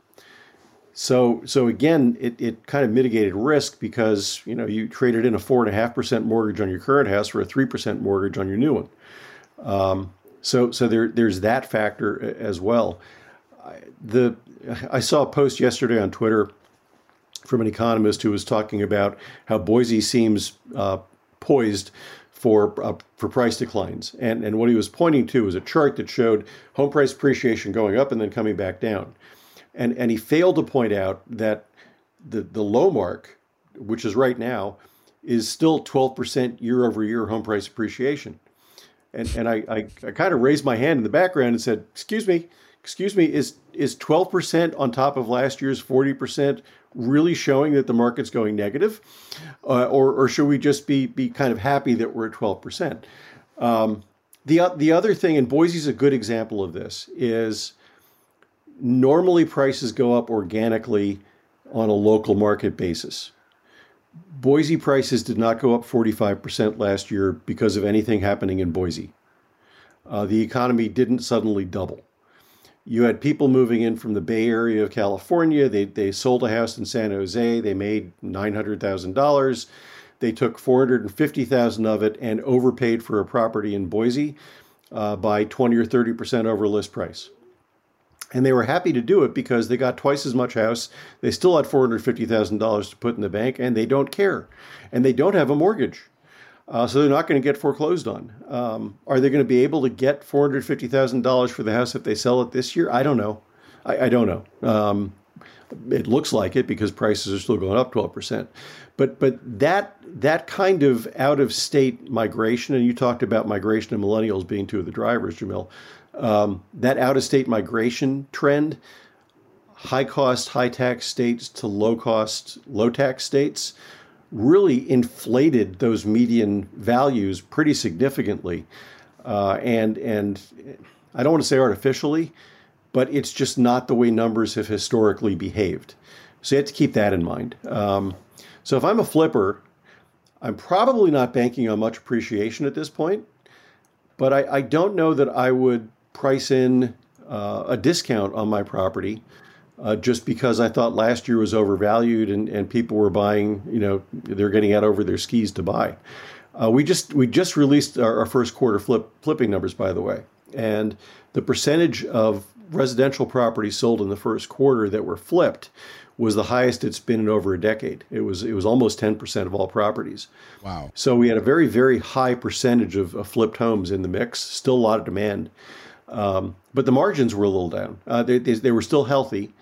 So again, it kind of mitigated risk because, you know, you traded in a 4.5% mortgage on your current house for a 3% mortgage on your new one. So there's that factor as well. I saw a post yesterday on Twitter from an economist who was talking about how Boise seems poised for price declines. And what he was pointing to was a chart that showed home price appreciation going up and then coming back down. And he failed to point out that the low mark, which is right now, is still 12% year-over-year home price appreciation. And I kind of raised my hand in the background and said, excuse me, is 12% on top of last year's 40% really showing that the market's going negative? Or should we just be kind of happy that we're at 12%? The other thing, and Boise's a good example of this, is normally prices go up organically on a local market basis. Boise prices did not go up 45% last year because of anything happening in Boise. The economy didn't suddenly double. You had people moving in from the Bay Area of California. They sold a house in San Jose. They made $900,000. They took $450,000 of it and overpaid for a property in Boise by 20 or 30% over list price. And they were happy to do it because they got twice as much house. They still had $450,000 to put in the bank, and they don't care. And they don't have a mortgage. So they're not going to get foreclosed on. Are they going to be able to get $450,000 for the house if they sell it this year? I don't know. I don't know. It looks like it because prices are still going up 12%. But that kind of out-of-state migration, and you talked about migration and millennials being two of the drivers, Jamil, that out-of-state migration trend, high-cost, high-tax states to low-cost, low-tax states, really inflated those median values pretty significantly. And I don't want to say artificially, but it's just not the way numbers have historically behaved. So you have to keep that in mind. So if I'm a flipper, I'm probably not banking on much appreciation at this point, but I don't know that I would price in a discount on my property just because I thought last year was overvalued and people were buying, you know, they're getting out over their skis to buy. We just released our first quarter flipping numbers, by the way. And the percentage of residential properties sold in the first quarter that were flipped was the highest it's been in over a decade. It was almost 10% of all properties. Wow. So we had a very, very high percentage of flipped homes in the mix, still a lot of demand. But the margins were a little down. They were still healthy,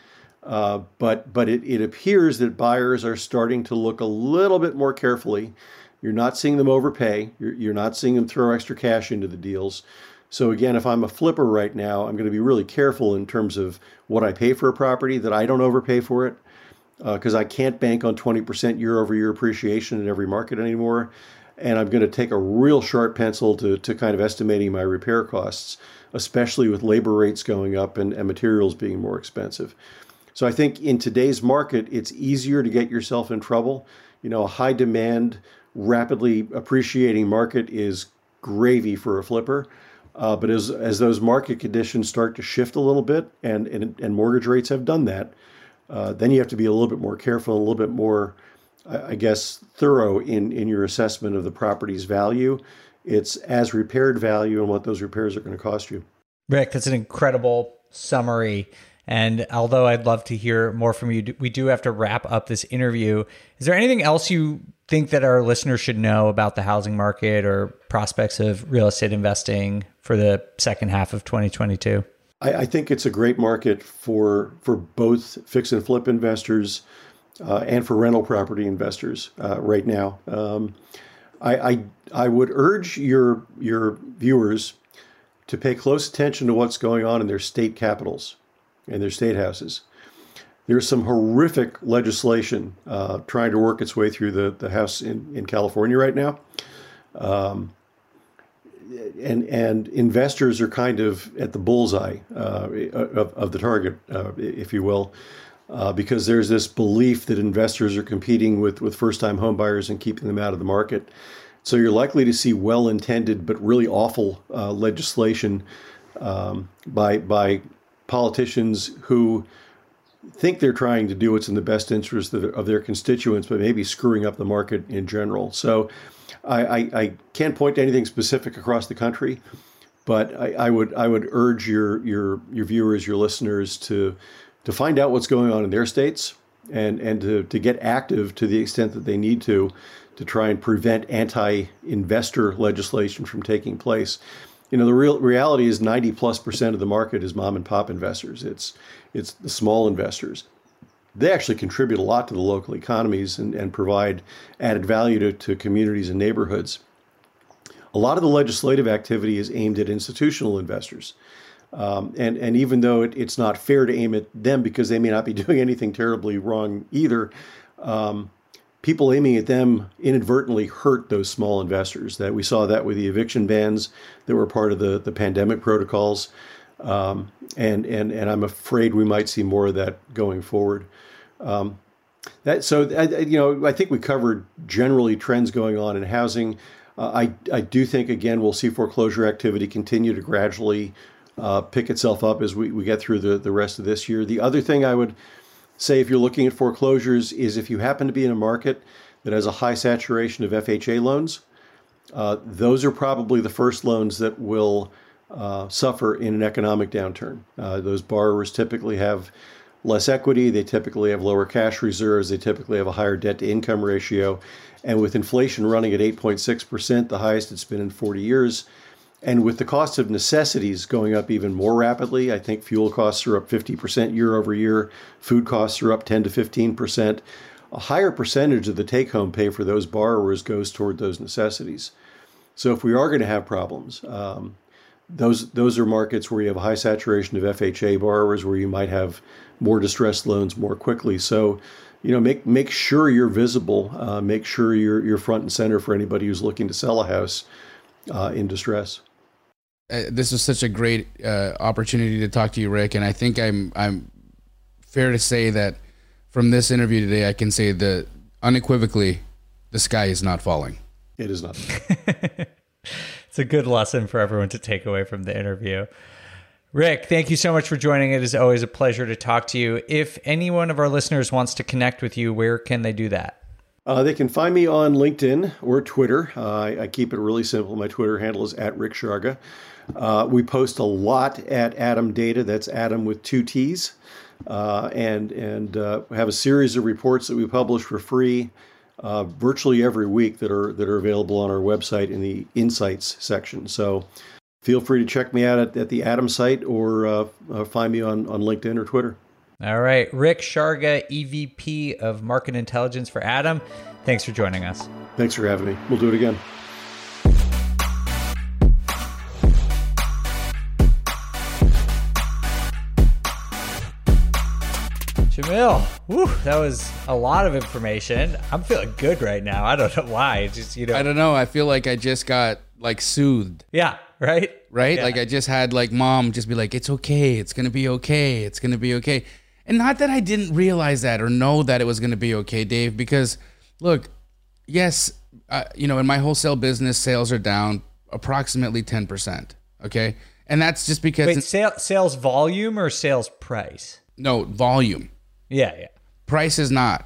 but it appears that buyers are starting to look a little bit more carefully. You're not seeing them overpay. You're not seeing them throw extra cash into the deals. So again, if I'm a flipper right now, I'm going to be really careful in terms of what I pay for a property, that I don't overpay for it, because I can't bank on 20% year-over-year appreciation in every market anymore. And I'm going to take a real sharp pencil to kind of estimating my repair costs, especially with labor rates going up and materials being more expensive. So I think in today's market, it's easier to get yourself in trouble. You know, a high demand, rapidly appreciating market is gravy for a flipper. But as those market conditions start to shift a little bit, and mortgage rates have done that, then you have to be a little bit more careful, a little bit more, I guess, thorough in your assessment of the property's value. It's as repaired value and what those repairs are going to cost you. Rick, that's an incredible summary. And although I'd love to hear more from you, we do have to wrap up this interview. Is there anything else you think that our listeners should know about the housing market or prospects of real estate investing for the second half of 2022? I think it's a great market for both fix and flip investors and for rental property investors right now. I would urge your viewers to pay close attention to what's going on in their state capitals and their state houses. There's some horrific legislation trying to work its way through the House in California right now. And investors are kind of at the bullseye of the target, if you will, because there's this belief that investors are competing with first-time home buyers and keeping them out of the market. So you're likely to see well-intended but really awful legislation by politicians who think they're trying to do what's in the best interest of their constituents, but maybe screwing up the market in general. So I can't point to anything specific across the country, but I would urge your viewers, your listeners to find out what's going on in their states and to get active to the extent that they need to try and prevent anti-investor legislation from taking place. You know, the reality is 90+% of the market is mom and pop investors. It's the small investors. They actually contribute a lot to the local economies and provide added value to communities and neighborhoods. A lot of the legislative activity is aimed at institutional investors. And even though it's not fair to aim at them because they may not be doing anything terribly wrong either, people aiming at them inadvertently hurt those small investors. That we saw that with the eviction bans that were part of the pandemic protocols. And I'm afraid we might see more of that going forward. I think we covered generally trends going on in housing. I do think, again, we'll see foreclosure activity continue to gradually pick itself up as we get through the rest of this year. The other thing I would say, if you're looking at foreclosures, is if you happen to be in a market that has a high saturation of FHA loans, those are probably the first loans that will suffer in an economic downturn. Those borrowers typically have less equity, they typically have lower cash reserves, they typically have a higher debt-to-income ratio. And with inflation running at 8.6%, the highest it's been in 40 years, and with the cost of necessities going up even more rapidly, I think fuel costs are up 50% year over year, food costs are up 10 to 15%, a higher percentage of the take-home pay for those borrowers goes toward those necessities. So if we are going to have problems, those are markets where you have a high saturation of FHA borrowers, where you might have more distressed loans more quickly. So, you know, make sure you're visible, make sure you're front and center for anybody who's looking to sell a house in distress. This was such a great opportunity to talk to you, Rick. And I think I'm fair to say that from this interview today, I can say that unequivocally, the sky is not falling. It is not. It's a good lesson for everyone to take away from the interview. Rick, thank you so much for joining. It is always a pleasure to talk to you. If any one of our listeners wants to connect with you, where can they do that? They can find me on LinkedIn or Twitter. I keep it really simple. My Twitter handle is @RickSharga. We post a lot at ATTOM Data. That's ATTOM with 2 T's. And we have a series of reports that we publish for free virtually every week that are available on our website in the Insights section. So feel free to check me out at the ATTOM site or find me on LinkedIn or Twitter. All right. Rick Sharga, EVP of Market Intelligence for ATTOM. Thanks for joining us. Thanks for having me. We'll do it again. Jamil, whew, that was a lot of information. I'm feeling good right now. I don't know why. It's just, I don't know. I feel like I just got soothed. Yeah. Right. Right. Yeah. Like I just had mom just be like, it's okay. It's going to be okay. It's going to be okay. And not that I didn't realize that or know that it was going to be okay, Dave, because look, yes, in my wholesale business, sales are down approximately 10%. Okay. And that's just because— Wait, sales volume or sales price? No, volume. Yeah, yeah. Price is not.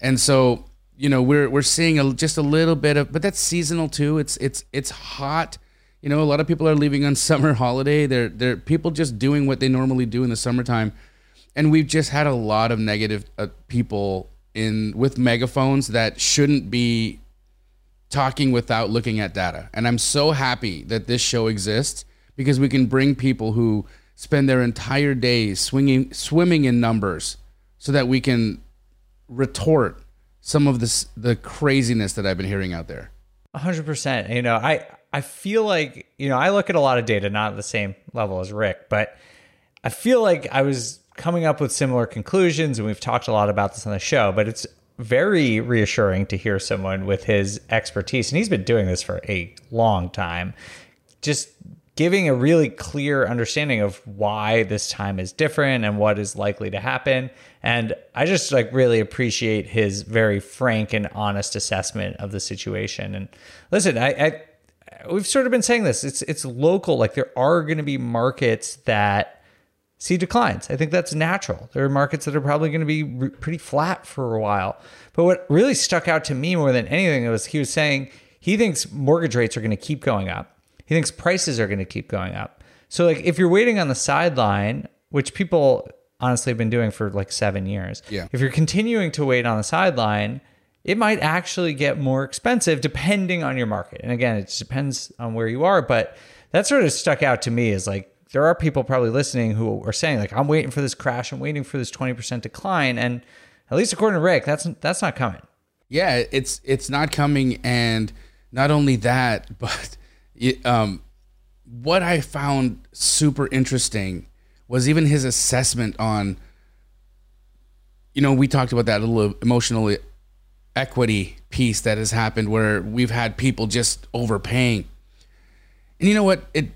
And so, you know, we're seeing just a little bit of, but that's seasonal too. It's hot. You know, a lot of people are leaving on summer holiday. They're people just doing what they normally do in the summertime. And we've just had a lot of negative people with megaphones that shouldn't be talking without looking at data. And I'm so happy that this show exists, because we can bring people who spend their entire days swimming in numbers, so that we can retort some of the craziness that I've been hearing out there. 100%. You know, I feel like, you know, I look at a lot of data, not at the same level as Rick, but I feel like I was coming up with similar conclusions, and we've talked a lot about this on the show, but it's very reassuring to hear someone with his expertise, and he's been doing this for a long time, just giving a really clear understanding of why this time is different and what is likely to happen. And I just like really appreciate his very frank and honest assessment of the situation. And listen, we've sort of been saying this, it's local. Like, there are going to be markets that see declines. I think that's natural. There are markets that are probably going to be pretty flat for a while. But what really stuck out to me more than anything was he was saying he thinks mortgage rates are going to keep going up. He thinks prices are going to keep going up. So like, if you're waiting on the sideline, which people honestly have been doing for like 7 years, yeah, if you're continuing to wait on the sideline, it might actually get more expensive depending on your market. And again, it just depends on where you are. But that sort of stuck out to me is like, there are people probably listening who are saying like, I'm waiting for this crash. I'm waiting for this 20% decline. And at least according to Rick, that's not coming. Yeah, it's not coming. And not only that, but what I found super interesting was even his assessment on, you know, we talked about that little emotional equity piece that has happened where we've had people just overpaying. And you know what? It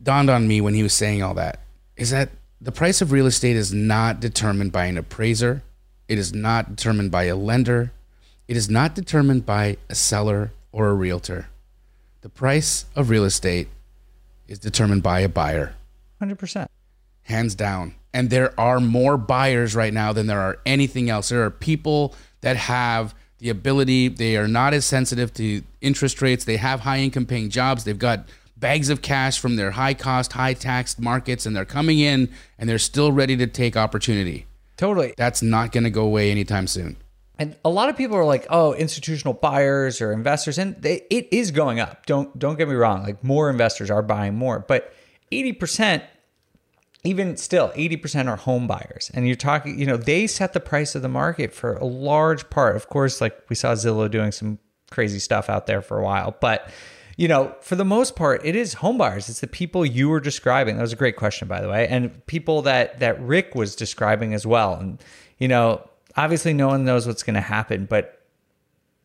dawned on me when he was saying all that is that the price of real estate is not determined by an appraiser. It is not determined by a lender. It is not determined by a seller or a realtor. The price of real estate is determined by a buyer. 100%. Hands down. And there are more buyers right now than there are anything else. There are people that have the ability. They are not as sensitive to interest rates. They have high income paying jobs. They've got bags of cash from their high cost, high taxed markets, and they're coming in and they're still ready to take opportunity. Totally. That's not going to go away anytime soon. And a lot of people are like, oh, institutional buyers or investors, and it is going up. Don't get me wrong. Like, more investors are buying more, but 80%, even still, 80% are home buyers. And you're talking, you know, they set the price of the market for a large part. Of course, like we saw Zillow doing some crazy stuff out there for a while, but you know, for the most part, it is home buyers. It's the people you were describing. That was a great question, by the way. And people that Rick was describing as well. And, you know, obviously no one knows what's going to happen, but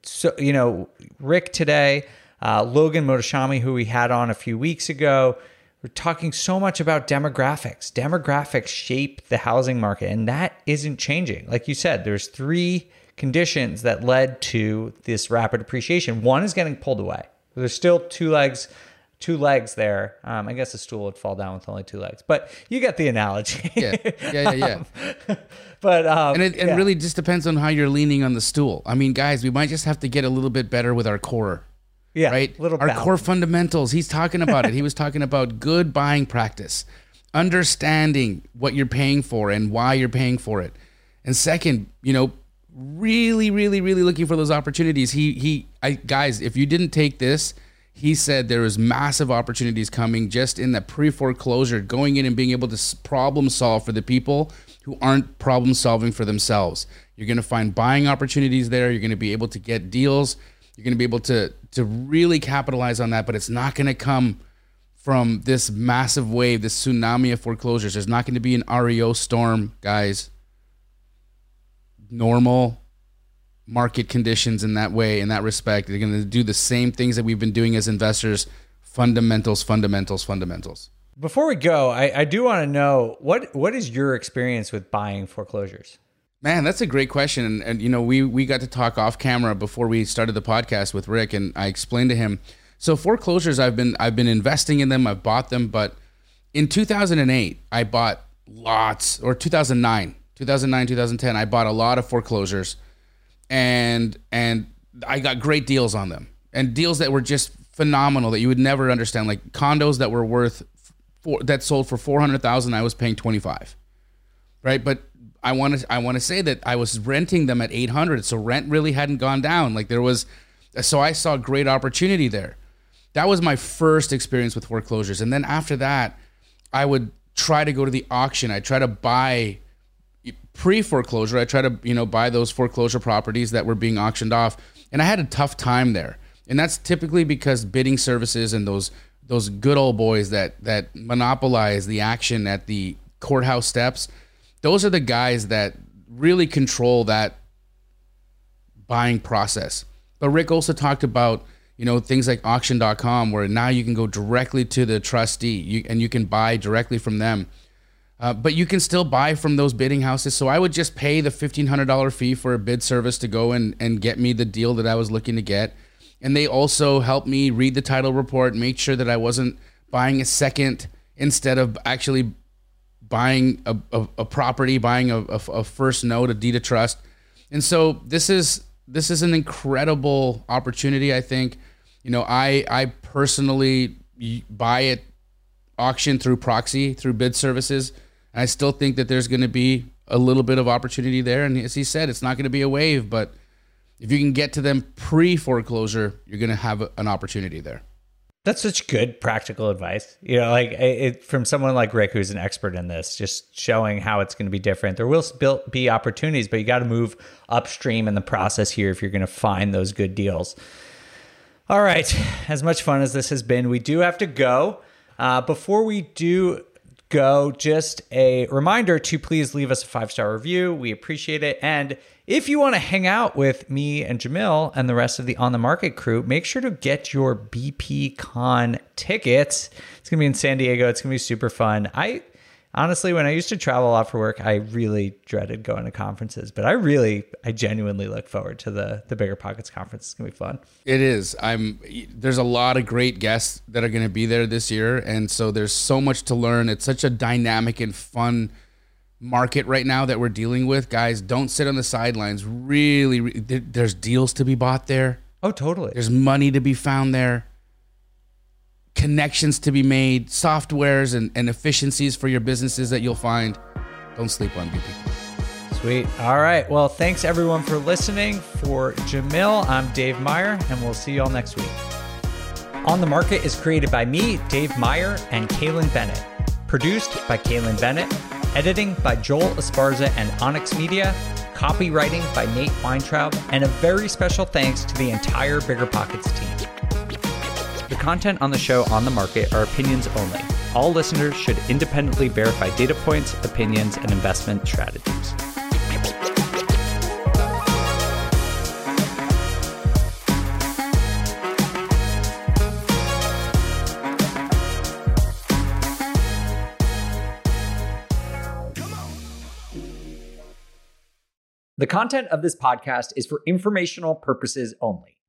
so, you know, Rick today, Logan Motoshami, who we had on a few weeks ago, we're talking so much about demographics. Demographics shape the housing market, and that isn't changing. Like you said, there's three conditions that led to this rapid appreciation. One is getting pulled away. There's still two legs there. I guess a stool would fall down with only two legs, but you get the analogy. Yeah. But really just depends on how you're leaning on the stool. I mean, guys, we might just have to get a little bit better with our core. Yeah, right. Core fundamentals. He's talking about it. He was talking about good buying practice, understanding what you're paying for and why you're paying for it. And second, you know, really, really, really looking for those opportunities. Guys, if you didn't take this, he said there is massive opportunities coming just in the pre-foreclosure, going in and being able to problem solve for the people who aren't problem solving for themselves. You're going to find buying opportunities there. You're going to be able to get deals. You're going to be able to really capitalize on that, but it's not going to come from this massive wave, this tsunami of foreclosures. There's not going to be an REO storm, guys. Normal market conditions in that way, in that respect. They're going to do the same things that we've been doing as investors. Fundamentals. Before we go, I do want to know, what is your experience with buying foreclosures? Man, that's a great question. And you know, we got to talk off camera before we started the podcast with Rick, and I explained to him. So foreclosures, I've been investing in them. I've bought them, but in 2008, I bought lots, or 2009, 2010, I bought a lot of foreclosures, and I got great deals on them, and deals that were just phenomenal that you would never understand, like condos that were worth that sold for $400,000, I was paying $25,000, right? But I want to say that I was renting them at $800, so rent really hadn't gone down. Like there was, so I saw great opportunity there. That was my first experience with foreclosures, and then after that, I would try to go to the auction. I try to buy pre-foreclosure. I try to buy those foreclosure properties that were being auctioned off, and I had a tough time there. And that's typically because bidding services and those good old boys that monopolize the action at the courthouse steps, those are the guys that really control that buying process. But Rick also talked about, things like auction.com, where now you can go directly to the trustee and you can buy directly from them. But you can still buy from those bidding houses. So I would just pay the $1,500 fee for a bid service to go and get me the deal that I was looking to get. And they also helped me read the title report, make sure that I wasn't buying a second instead of actually buying a property, buying a first note, a deed of trust. And so this is an incredible opportunity, I think. I personally buy at auction through proxy, through bid services. And I still think that there's going to be a little bit of opportunity there. And as he said, it's not going to be a wave, but if you can get to them pre-foreclosure, you're going to have an opportunity there. That's such good practical advice, from someone like Rick, who's an expert in this, just showing how it's going to be different. There will still be opportunities, but you got to move upstream in the process here if you're going to find those good deals. All right. As much fun as this has been, we do have to go. Before we do go, just a reminder to please leave us a 5-star review. We appreciate it. And if you want to hang out with me and Jamil and the rest of the On the Market crew, make sure to get your BPCon tickets. It's going to be in San Diego. It's going to be super fun. I honestly, when I used to travel a lot for work, I really dreaded going to conferences, but I genuinely look forward to the BiggerPockets conference. It's going to be fun. It is. There's a lot of great guests that are going to be there this year. And so there's so much to learn. It's such a dynamic and fun market right now that we're dealing with. Guys, don't sit on the sidelines. Really, there's deals to be bought there. Oh, totally. There's money to be found there. Connections to be made, softwares and efficiencies for your businesses that you'll find. Don't sleep on BP. Sweet. All right. Well, thanks everyone for listening. For Jamil, I'm Dave Meyer, and we'll see you all next week. On the Market is created by me, Dave Meyer, and Kaylin Bennett. Produced by Kaylin Bennett. Editing by Joel Esparza and Onyx Media. Copywriting by Nate Weintraub. And a very special thanks to the entire BiggerPockets team. The content on the show On the Market are opinions only. All listeners should independently verify data points, opinions, and investment strategies. The content of this podcast is for informational purposes only.